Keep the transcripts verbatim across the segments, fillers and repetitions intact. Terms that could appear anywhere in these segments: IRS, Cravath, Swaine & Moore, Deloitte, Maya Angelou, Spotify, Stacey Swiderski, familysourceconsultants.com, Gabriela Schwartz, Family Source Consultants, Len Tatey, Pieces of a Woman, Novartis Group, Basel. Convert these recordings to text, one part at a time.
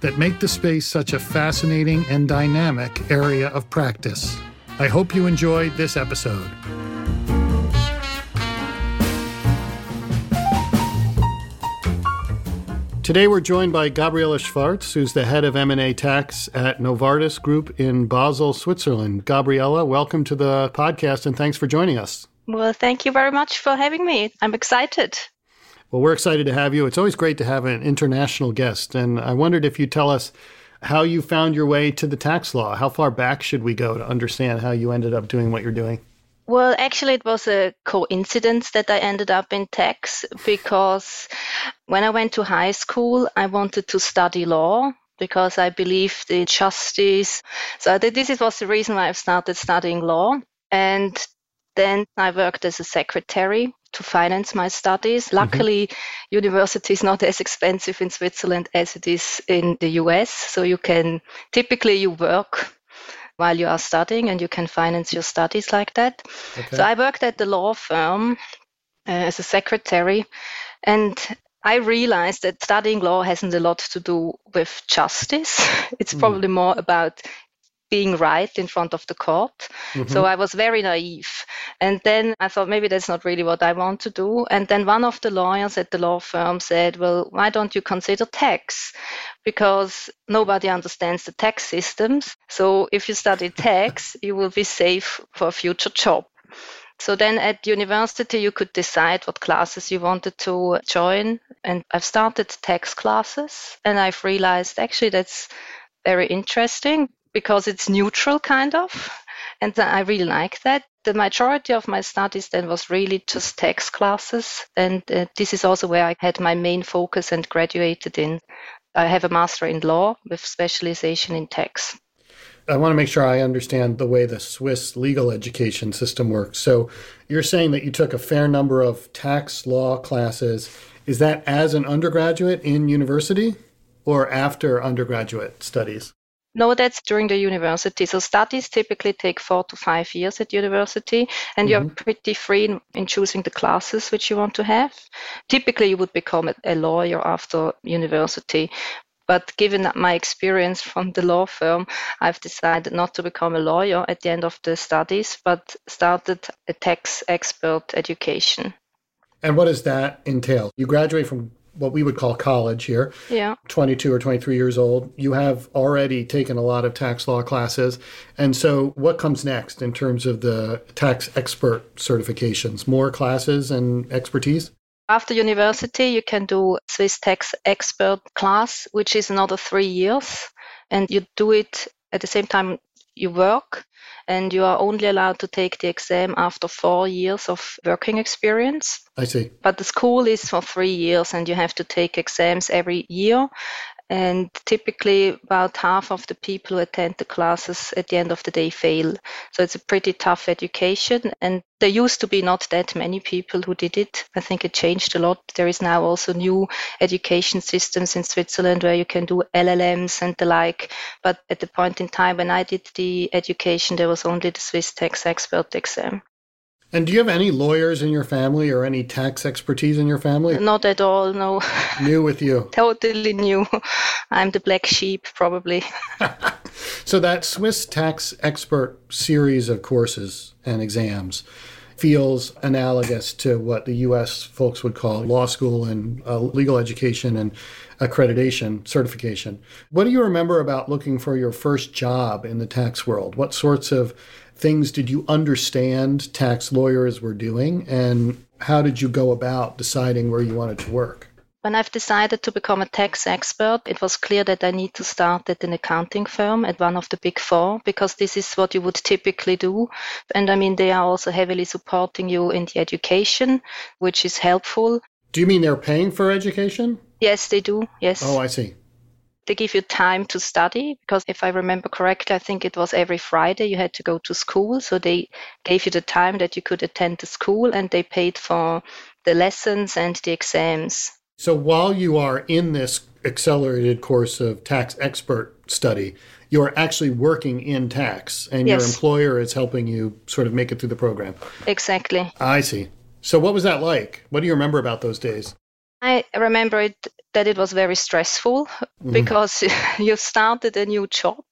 that make the space such a fascinating and dynamic area of practice. I hope you enjoyed this episode. Today we're joined by Gabriela Schwartz, who's the head of M and A tax at Novartis Group in Basel, Switzerland. Gabriela, welcome to the podcast and thanks for joining us. Well, thank you very much for having me. I'm excited. Well, we're excited to have you. It's always great to have an international guest. And I wondered if you'd tell us how you found your way to the tax law. How far back should we go to understand how you ended up doing what you're doing? Well, actually, it was a coincidence that I ended up in tax because when I went to high school, I wanted to study law because I believed in justice. So this was the reason why I started studying law. And then I worked as a secretary to finance my studies. Luckily, mm-hmm. university is not as expensive in Switzerland as it is in the U S. So you can, typically you work while you are studying and you can finance your studies like that. Okay. So I worked at the law firm uh, as a secretary, and I realized that studying law hasn't a lot to do with justice. It's probably mm. more about being right in front of the court. Mm-hmm. So I was very naive. And then I thought, maybe that's not really what I want to do. And then one of the lawyers at the law firm said, well, why don't you consider tax? Because nobody understands the tax systems. So if you study tax, you will be safe for a future job. So then at university, you could decide what classes you wanted to join. And I've started tax classes. And I've realized, actually, that's very interesting, because it's neutral, kind of, and I really like that. The majority of my studies then was really just tax classes, and uh, this is also where I had my main focus and graduated in. I have a master in law with specialization in tax. I want to make sure I understand the way the Swiss legal education system works. So you're saying that you took a fair number of tax law classes. Is that as an undergraduate in university or after undergraduate studies? No, that's during the university. So studies typically take four to five years at university, and mm-hmm. you're pretty free in, in choosing the classes which you want to have. Typically, you would become a lawyer after university. But given my experience from the law firm, I've decided not to become a lawyer at the end of the studies, but started a tax expert education. And what does that entail? You graduate from what we would call college here, yeah. twenty-two or twenty-three years old. You have already taken a lot of tax law classes. And so what comes next in terms of the tax expert certifications? More classes and expertise? After university, you can do Swiss tax expert class, which is another three years. And you do it at the same time you work, and you are only allowed to take the exam after four years of working experience. I see. But the school is for three years, and you have to take exams every year. And typically, about half of the people who attend the classes at the end of the day fail. So it's a pretty tough education. And there used to be not that many people who did it. I think it changed a lot. There is now also new education systems in Switzerland where you can do L L Ms and the like. But at the point in time when I did the education, there was only the Swiss tax expert exam. And do you have any lawyers in your family or any tax expertise in your family? Not at all, no. New with you? Totally new. I'm the black sheep, probably. So that Swiss tax expert series of courses and exams feels analogous to what the U S folks would call law school and uh, legal education and accreditation, certification. What do you remember about looking for your first job in the tax world? What sorts of things did you understand tax lawyers were doing, and how did you go about deciding where you wanted to work? When I've decided to become a tax expert, it was clear that I need to start at an accounting firm, at one of the big four, because this is what you would typically do. And I mean, they are also heavily supporting you in the education, which is helpful. Do you mean they're paying for education? Yes, they do. Yes. Oh, I see. They give you time to study, because if I remember correctly, I think it was every Friday you had to go to school. So they gave you the time that you could attend the school, and they paid for the lessons and the exams. So while you are in this accelerated course of tax expert study, you are actually working in tax, and yes. Your employer is helping you sort of make it through the program. Exactly. I see. So what was that like? What do you remember about those days? I remember it, that it was very stressful mm-hmm. because you started a new job.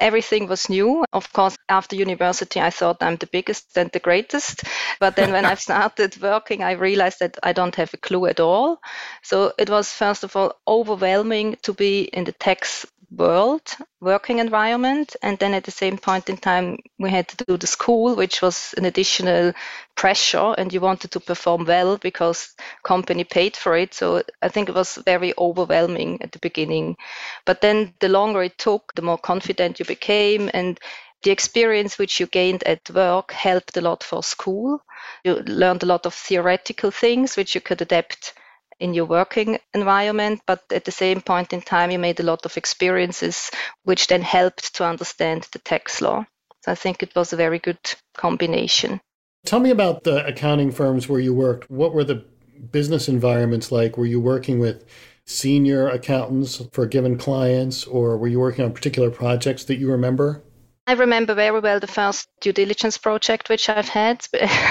Everything was new. Of course, after university, I thought I'm the biggest and the greatest. But then when I started working, I realized that I don't have a clue at all. So it was, first of all, overwhelming to be in the tax world, working environment. And then at the same point in time, we had to do the school, which was an additional pressure, and you wanted to perform well because company paid for it. So I think it was very overwhelming at the beginning. But then the longer it took, the more confident you became, and the experience which you gained at work helped a lot for school. You learned a lot of theoretical things which you could adapt in your working environment, but at the same point in time, you made a lot of experiences which then helped to understand the tax law. So I think it was a very good combination. Tell me about the accounting firms where you worked. What were the business environments like? Were you working with senior accountants for given clients, or were you working on particular projects that you remember? I remember very well the first due diligence project which I've had,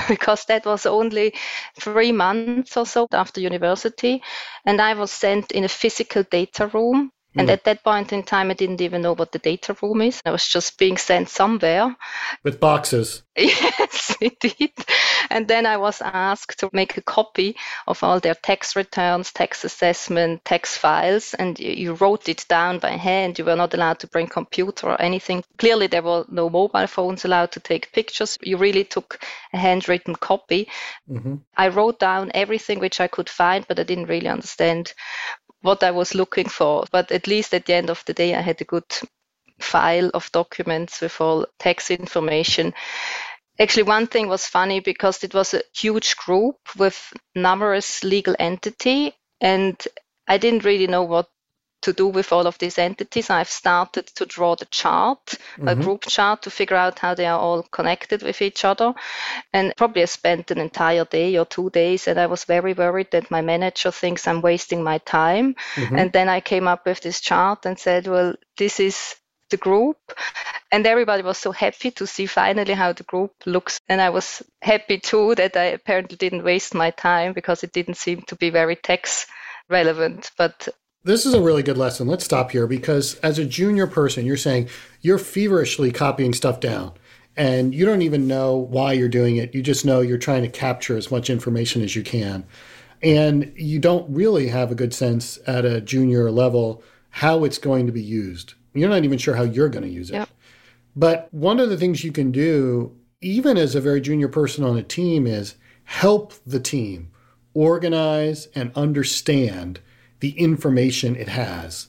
because that was only three months or so after university. And I was sent in a physical data room. Mm. And at that point in time, I didn't even know what the data room is. I was just being sent somewhere. With boxes. Yes, indeed. And then I was asked to make a copy of all their tax returns, tax assessment, tax files, and you wrote it down by hand. You were not allowed to bring computer or anything. Clearly, there were no mobile phones allowed to take pictures. You really took a handwritten copy. Mm-hmm. I wrote down everything which I could find, but I didn't really understand what I was looking for. But at least at the end of the day, I had a good file of documents with all tax information. Actually, one thing was funny because it was a huge group with numerous legal entities, and I didn't really know what to do with all of these entities. I've started to draw the chart, mm-hmm. a group chart, to figure out how they are all connected with each other. And probably I spent an entire day or two days, and I was very worried that my manager thinks I'm wasting my time. Mm-hmm. And then I came up with this chart and said, well, this is the group. And everybody was so happy to see finally how the group looks. And I was happy too that I apparently didn't waste my time, because it didn't seem to be very tax relevant. But this is a really good lesson. Let's stop here, because as a junior person, you're saying you're feverishly copying stuff down and you don't even know why you're doing it. You just know you're trying to capture as much information as you can. And you don't really have a good sense at a junior level how it's going to be used. You're not even sure how you're going to use it. Yep. But one of the things you can do, even as a very junior person on a team, is help the team organize and understand the information it has.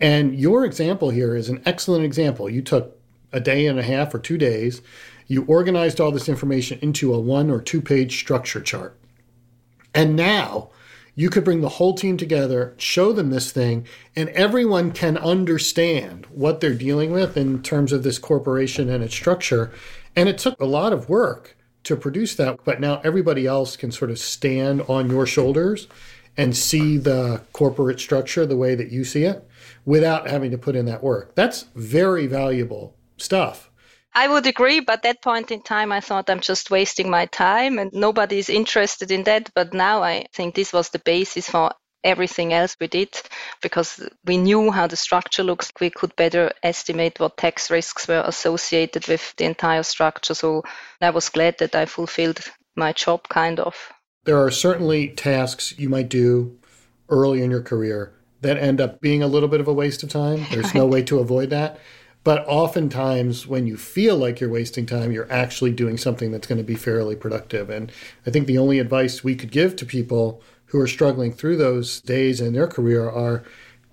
And your example here is an excellent example. You took a day and a half or two days. You organized all this information into a one or two page structure chart. And now you could bring the whole team together, show them this thing, and everyone can understand what they're dealing with in terms of this corporation and its structure. And it took a lot of work to produce that, but now everybody else can sort of stand on your shoulders and see the corporate structure the way that you see it without having to put in that work. That's very valuable stuff. I would agree, but at that point in time, I thought I'm just wasting my time and nobody's interested in that. But now I think this was the basis for everything else we did, because we knew how the structure looks. We could better estimate what tax risks were associated with the entire structure. So I was glad that I fulfilled my job, kind of. There are certainly tasks you might do early in your career that end up being a little bit of a waste of time. There's no way to avoid that. But oftentimes when you feel like you're wasting time, you're actually doing something that's going to be fairly productive. And I think the only advice we could give to people who are struggling through those days in their career are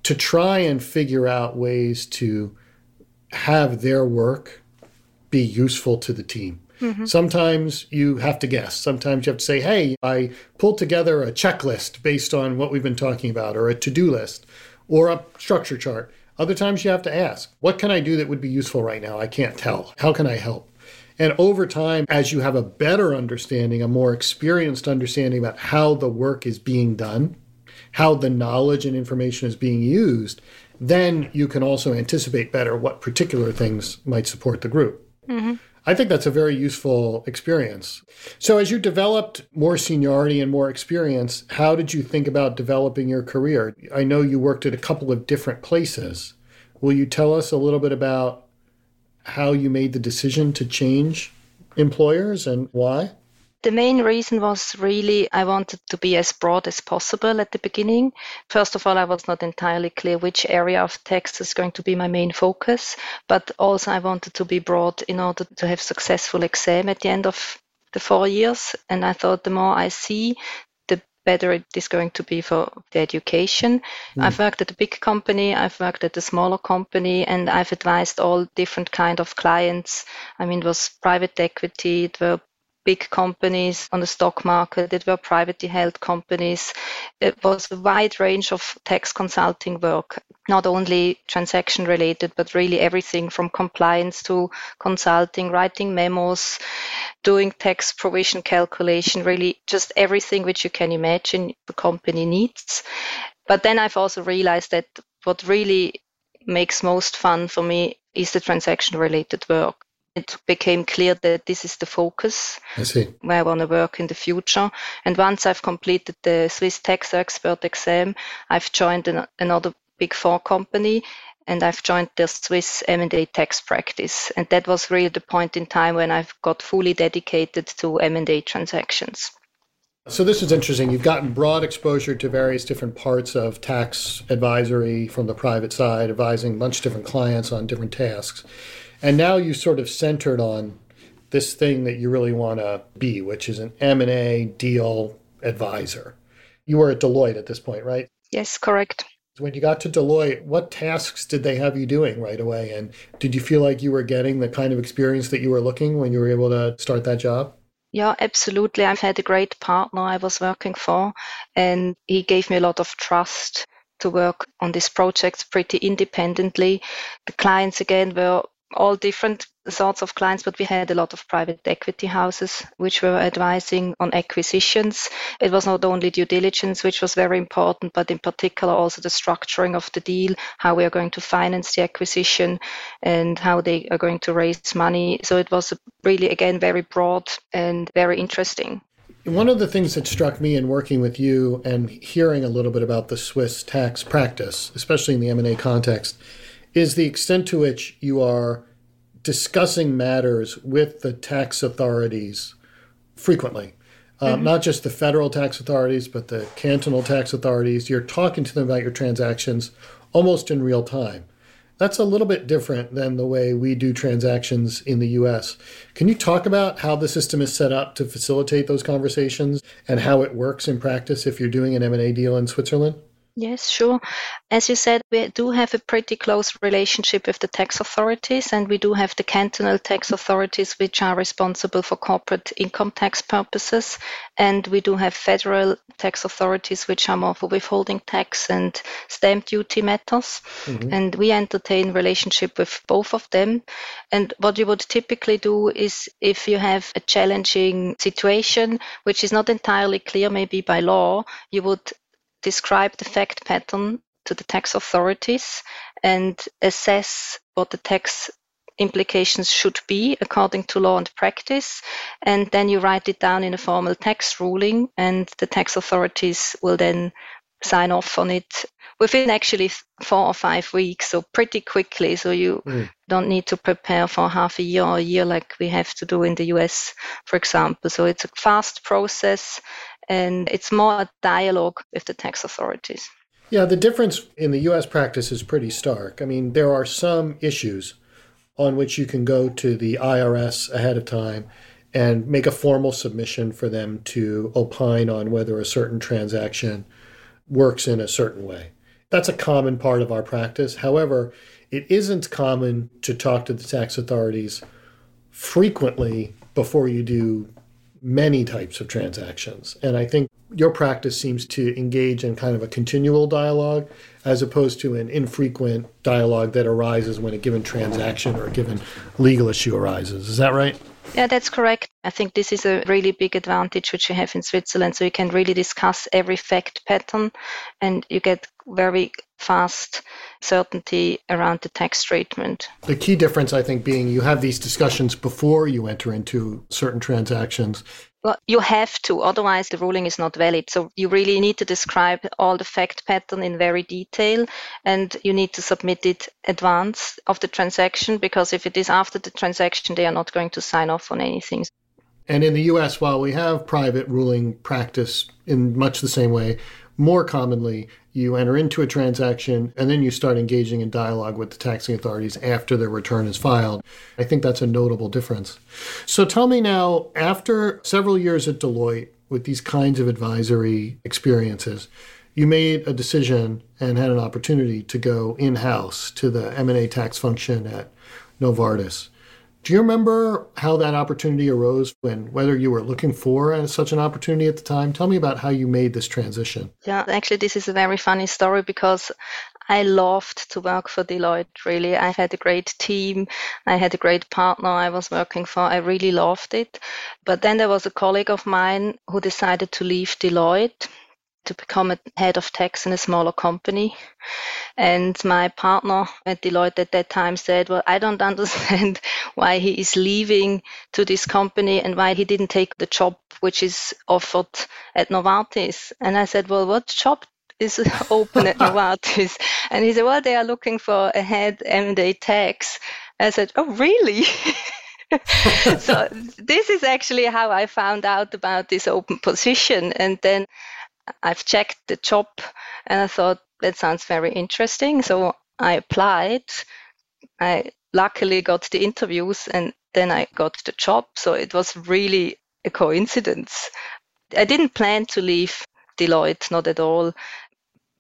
to try and figure out ways to have their work be useful to the team. Mm-hmm. Sometimes you have to guess. Sometimes you have to say, hey, I pulled together a checklist based on what we've been talking about, or a to-do list. or a structure chart. Other times you have to ask, what can I do that would be useful right now? I can't tell. How can I help? And over time, as you have a better understanding, a more experienced understanding about how the work is being done, how the knowledge and information is being used, then you can also anticipate better what particular things might support the group. Mm-hmm. I think that's a very useful experience. So as you developed more seniority and more experience, how did you think about developing your career? I know you worked at a couple of different places. Will you tell us a little bit about how you made the decision to change employers and why? The main reason was really I wanted to be as broad as possible at the beginning. First of all, I was not entirely clear which area of tax is going to be my main focus, but also I wanted to be broad in order to have successful exam at the end of the four years. And I thought the more I see, the better it is going to be for the education. Mm. I've worked at a big company, I've worked at a smaller company, and I've advised all different kind of clients. I mean, it was private equity, it were big companies on the stock market, that were privately held companies. It was a wide range of tax consulting work, not only transaction related, but really everything from compliance to consulting, writing memos, doing tax provision calculation, really just everything which you can imagine the company needs. But then I've also realized that what really makes most fun for me is the transaction related work. It became clear that this is the focus I see. Where I want to work in the future. And once I've completed the Swiss tax expert exam, I've joined an, another big four company and I've joined the Swiss M and A tax practice. And that was really the point in time when I've got fully dedicated to M and A transactions. So this is interesting. You've gotten broad exposure to various different parts of tax advisory from the private side, advising a bunch of different clients on different tasks. And now you sort of centered on this thing that you really want to be, which is an M and A deal advisor. You were at Deloitte at this point, right? Yes, correct. When you got to Deloitte, what tasks did they have you doing right away? And did you feel like you were getting the kind of experience that you were looking when you were able to start that job? Yeah, absolutely. I've had a great partner I was working for, and he gave me a lot of trust to work on these projects pretty independently. The clients, again, were all different sorts of clients, but we had a lot of private equity houses which were advising on acquisitions. It was not only due diligence, which was very important, but in particular also the structuring of the deal, how we are going to finance the acquisition and how they are going to raise money. So it was really, again, very broad and very interesting. One of the things that struck me in working with you and hearing a little bit about the Swiss tax practice, especially in the M and A context, is the extent to which you are discussing matters with the tax authorities frequently. Um, mm-hmm. Not just the federal tax authorities, but the cantonal tax authorities. You're talking to them about your transactions almost in real time. That's a little bit different than the way we do transactions in the U S. Can you talk about how the system is set up to facilitate those conversations and how it works in practice if you're doing an M and A deal in Switzerland? Yes, sure. As you said, we do have a pretty close relationship with the tax authorities, and we do have the cantonal tax authorities, which are responsible for corporate income tax purposes. And we do have federal tax authorities, which are more for withholding tax and stamp duty matters. Mm-hmm. And we entertain relationship with both of them. And what you would typically do is if you have a challenging situation, which is not entirely clear, maybe by law, you would describe the fact pattern to the tax authorities and assess what the tax implications should be according to law and practice. And then you write it down in a formal tax ruling, and the tax authorities will then sign off on it within actually four or five weeks, so pretty quickly. So you mm. don't need to prepare for half a year or a year like we have to do in the U S, for example. So it's a fast process. And it's more a dialogue with the tax authorities. Yeah, the difference in the U S practice is pretty stark. I mean, there are some issues on which you can go to the I R S ahead of time and make a formal submission for them to opine on whether a certain transaction works in a certain way. That's a common part of our practice. However, it isn't common to talk to the tax authorities frequently before you do many types of transactions. And I think your practice seems to engage in kind of a continual dialogue as opposed to an infrequent dialogue that arises when a given transaction or a given legal issue arises. Is that right? Yeah, that's correct. I think this is a really big advantage which you have in Switzerland. So you can really discuss every fact pattern and you get very fast certainty around the tax treatment. The key difference, I think, being you have these discussions before you enter into certain transactions. Well, you have to, otherwise the ruling is not valid. So you really need to describe all the fact pattern in very detail, and you need to submit it advance of the transaction, because if it is after the transaction, they are not going to sign off on anything. And in the U S, while we have private ruling practice in much the same way, more commonly, you enter into a transaction and then you start engaging in dialogue with the taxing authorities after the return is filed. I think that's a notable difference. So tell me now, after several years at Deloitte with these kinds of advisory experiences, you made a decision and had an opportunity to go in-house to the M and A tax function at Novartis. Do you remember how that opportunity arose and whether you were looking for such an opportunity at the time? Tell me about how you made this transition. Yeah, actually, this is a very funny story because I loved to work for Deloitte, really. I had a great team. I had a great partner I was working for. I really loved it. But then there was a colleague of mine who decided to leave Deloitte to become a head of tax in a smaller company. And my partner at Deloitte at that time said, well, I don't understand why he is leaving to this company and why he didn't take the job which is offered at Novartis. And I said, well, what job is open at Novartis? And he said, well, they are looking for a head M and A tax. I said, oh, really? So this is actually how I found out about this open position. And then I've checked the job and I thought that sounds very interesting. So I applied. I luckily got the interviews and then I got the job. So it was really a coincidence. I didn't plan to leave Deloitte, not at all.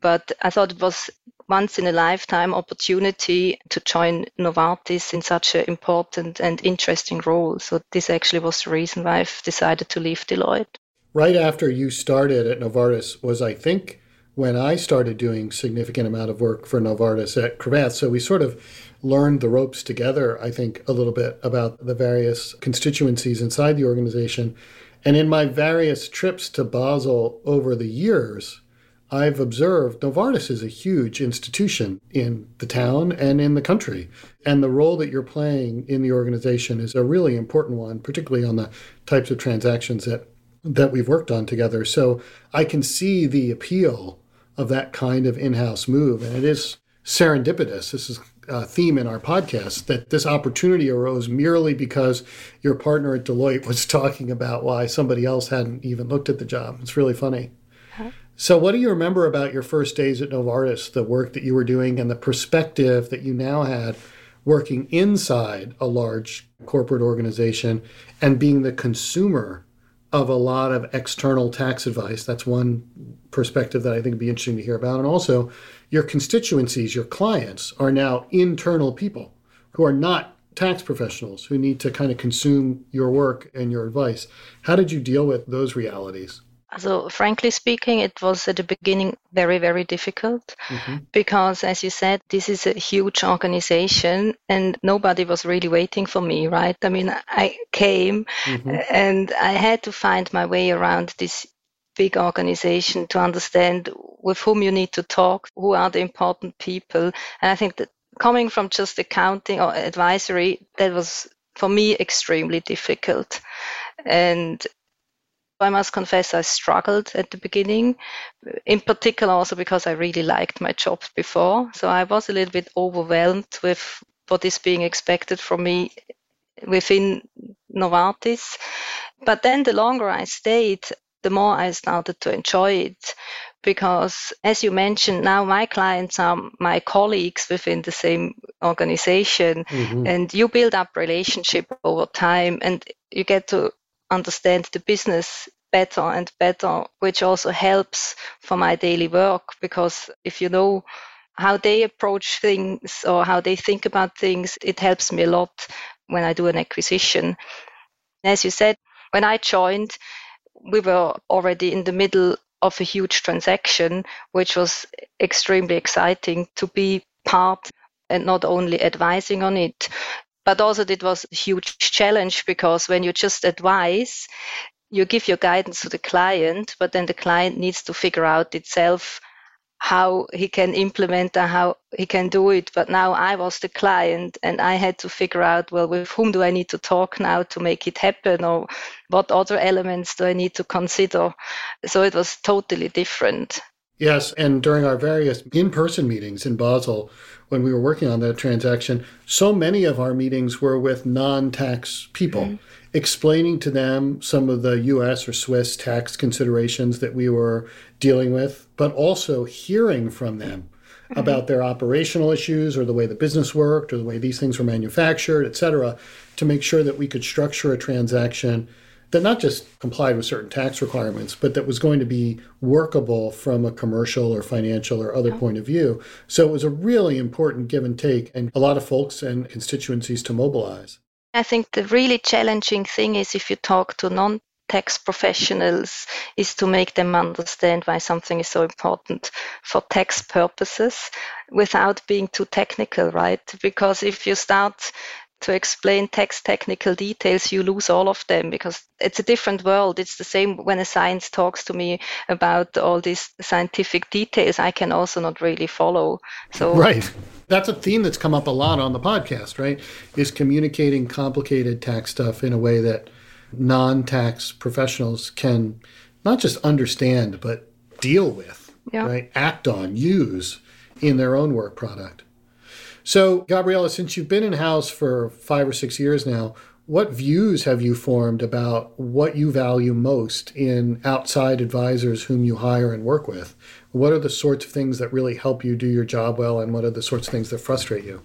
But I thought it was once in a lifetime opportunity to join Novartis in such an important and interesting role. So this actually was the reason why I've decided to leave Deloitte. Right after you started at Novartis was, I think, when I started doing significant amount of work for Novartis at Cravath. So we sort of learned the ropes together, I think, a little bit about the various constituencies inside the organization. And in my various trips to Basel over the years, I've observed Novartis is a huge institution in the town and in the country. And the role that you're playing in the organization is a really important one, particularly on the types of transactions that that we've worked on together. So I can see the appeal of that kind of in-house move. And it is serendipitous. This is a theme in our podcast, that this opportunity arose merely because your partner at Deloitte was talking about why somebody else hadn't even looked at the job. It's really funny. Huh? So what do you remember about your first days at Novartis, the work that you were doing and the perspective that you now had working inside a large corporate organization and being the consumer of a lot of external tax advice? That's one perspective that I think would be interesting to hear about. And also, your constituencies, your clients, are now internal people who are not tax professionals who need to kind of consume your work and your advice. How did you deal with those realities? So, frankly speaking, it was at the beginning very, very difficult mm-hmm. because, as you said, this is a huge organization and nobody was really waiting for me, right? I mean, I came mm-hmm. and I had to find my way around this big organization to understand with whom you need to talk, who are the important people. And I think that coming from just accounting or advisory, that was, for me, extremely difficult. And I must confess I struggled at the beginning, in particular also because I really liked my job before. So I was a little bit overwhelmed with what is being expected from me within Novartis. But then the longer I stayed, the more I started to enjoy it. Because as you mentioned, now my clients are my colleagues within the same organization. Mm-hmm. And you build up relationship over time and you get to understand the business better and better, which also helps for my daily work, because if you know how they approach things or how they think about things, it helps me a lot when I do an acquisition. As you said, when I joined, we were already in the middle of a huge transaction, which was extremely exciting to be part and not only advising on it. But also it was a huge challenge, because when you just advise, you give your guidance to the client, but then the client needs to figure out itself how he can implement and how he can do it. But now I was the client and I had to figure out, well, with whom do I need to talk now to make it happen, or what other elements do I need to consider? So it was totally different. Yes, and during our various in-person meetings in Basel, when we were working on that transaction, so many of our meetings were with non-tax people, mm-hmm. explaining to them some of the U S or Swiss tax considerations that we were dealing with, but also hearing from them mm-hmm. about their operational issues or the way the business worked or the way these things were manufactured, et cetera, to make sure that we could structure a transaction that not just complied with certain tax requirements, but that was going to be workable from a commercial or financial or other point of view. So it was a really important give and take, and a lot of folks and constituencies to mobilize. I think the really challenging thing is, if you talk to non-tax professionals, is to make them understand why something is so important for tax purposes without being too technical, right? Because if you start to explain tax technical details, you lose all of them, because it's a different world. It's the same when a science talks to me about all these scientific details, I can also not really follow. So right. That's a theme that's come up a lot on the podcast, right? Is communicating complicated tax stuff in a way that non-tax professionals can not just understand, but deal with, yeah. right? Act on, use in their own work product. So, Gabriela, since you've been in-house for five or six years now, what views have you formed about what you value most in outside advisors whom you hire and work with? What are the sorts of things that really help you do your job well, and what are the sorts of things that frustrate you?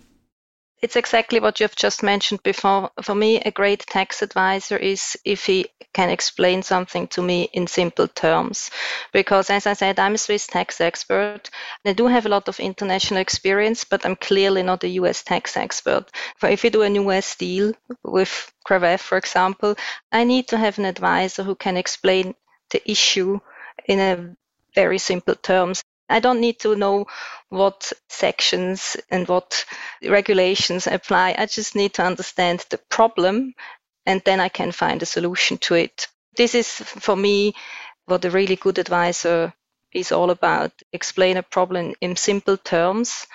It's exactly what you've just mentioned before. For me, a great tax advisor is if he can explain something to me in simple terms. Because as I said, I'm a Swiss tax expert. I do have a lot of international experience, but I'm clearly not a U S tax expert. For if you do a U S deal with Cravath, for example, I need to have an advisor who can explain the issue in a very simple terms. I don't need to know what sections and what regulations apply. I just need to understand the problem, and then I can find a solution to it. This is, for me, what a really good advisor is all about. Explain a problem in simple terms,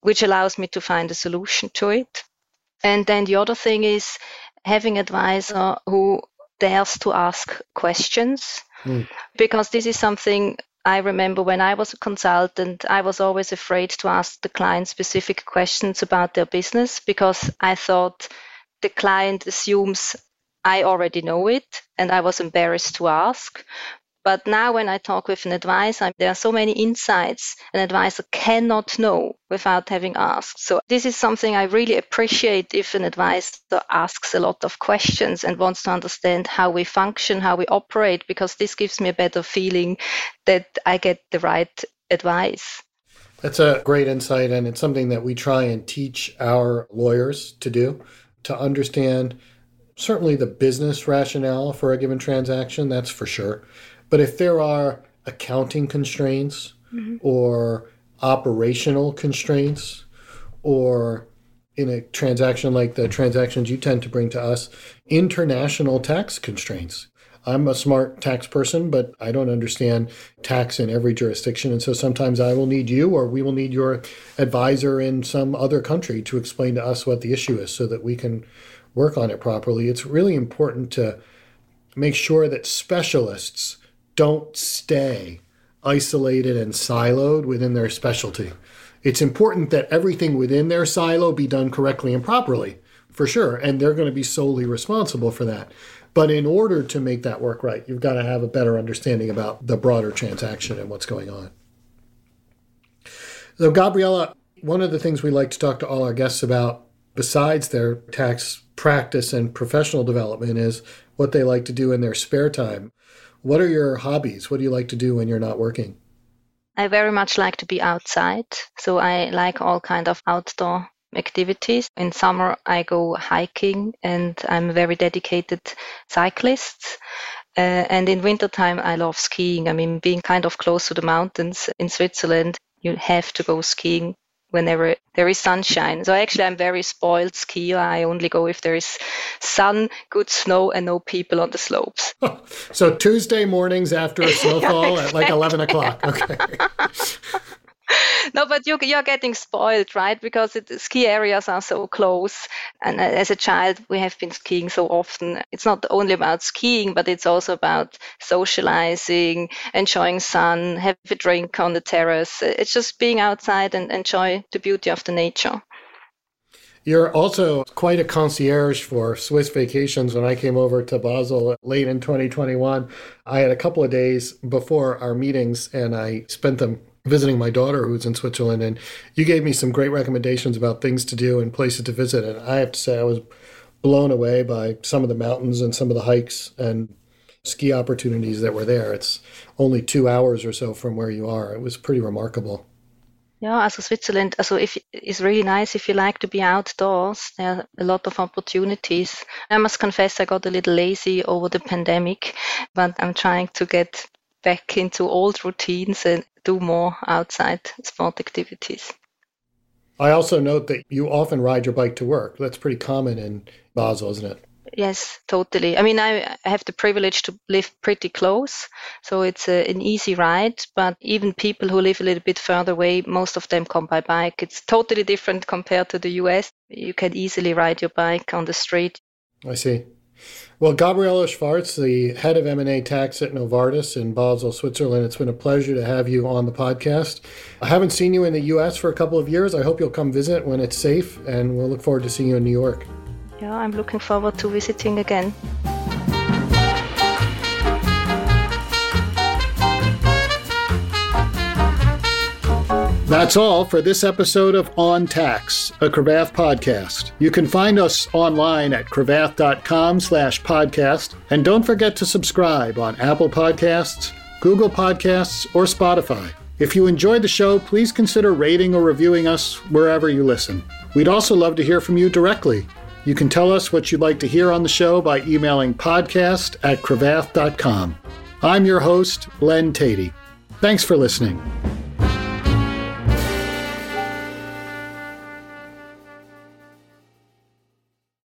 which allows me to find a solution to it. And then the other thing is having an advisor who dares to ask questions, mm. because this is something I remember when I was a consultant, I was always afraid to ask the client specific questions about their business, because I thought the client assumes I already know it, and I was embarrassed to ask. But now when I talk with an advisor, there are so many insights an advisor cannot know without having asked. So this is something I really appreciate, if an advisor asks a lot of questions and wants to understand how we function, how we operate, because this gives me a better feeling that I get the right advice. That's a great insight, and it's something that we try and teach our lawyers to do, to understand certainly the business rationale for a given transaction, that's for sure. But if there are accounting constraints mm-hmm. or operational constraints, or in a transaction like the transactions you tend to bring to us, international tax constraints. I'm a smart tax person, but I don't understand tax in every jurisdiction. And so sometimes I will need you, or we will need your advisor in some other country to explain to us what the issue is so that we can work on it properly. It's really important to make sure that specialists don't stay isolated and siloed within their specialty. It's important that everything within their silo be done correctly and properly, for sure, and they're going to be solely responsible for that. But in order to make that work right, you've got to have a better understanding about the broader transaction and what's going on. So, Gabriela, one of the things we like to talk to all our guests about, besides their tax practice and professional development, is what they like to do in their spare time. What are your hobbies? What do you like to do when you're not working? I very much like to be outside. So I like all kind of outdoor activities. In summer, I go hiking, and I'm a very dedicated cyclist. Uh, and in wintertime, I love skiing. I mean, being kind of close to the mountains in Switzerland, you have to go skiing whenever there is sunshine. So actually, I'm very spoiled skier. I only go if there is sun, good snow, and no people on the slopes. Oh, so Tuesday mornings after a snowfall yeah, exactly. At like eleven o'clock. Okay. No, but you, you're getting spoiled, right? Because it, ski areas are so close. And as a child, we have been skiing so often. It's not only about skiing, but it's also about socializing, enjoying sun, have a drink on the terrace. It's just being outside and enjoy the beauty of the nature. You're also quite a concierge for Swiss vacations. When I came over to Basel late in twenty twenty-one, I had a couple of days before our meetings, and I spent them visiting my daughter who's in Switzerland, and you gave me some great recommendations about things to do and places to visit. And I have to say I was blown away by some of the mountains and some of the hikes and ski opportunities that were there. It's only two hours or so from where you are. It was pretty remarkable. Yeah, also Switzerland, also if it's really nice if you like to be outdoors. There are a lot of opportunities. I must confess I got a little lazy over the pandemic, but I'm trying to get back into old routines and do more outside sport activities. I also note that you often ride your bike to work. That's pretty common in Basel, isn't it? Yes, totally. I mean, I have the privilege to live pretty close, so it's a, an easy ride. But even people who live a little bit further away, most of them come by bike. It's totally different compared to the U S. You can easily ride your bike on the street. I see. Well, Gabriela Schwartz, the head of M and A tax at Novartis in Basel, Switzerland, it's been a pleasure to have you on the podcast. I haven't seen you in the U S for a couple of years. I hope you'll come visit when it's safe, and we'll look forward to seeing you in New York. Yeah, I'm looking forward to visiting again. That's all for this episode of On Tax, a Cravath podcast. You can find us online at cravath.com slash podcast. And don't forget to subscribe on Apple Podcasts, Google Podcasts, or Spotify. If you enjoyed the show, please consider rating or reviewing us wherever you listen. We'd also love to hear from you directly. You can tell us what you'd like to hear on the show by emailing podcast at cravath.com. I'm your host, Len Tatey. Thanks for listening.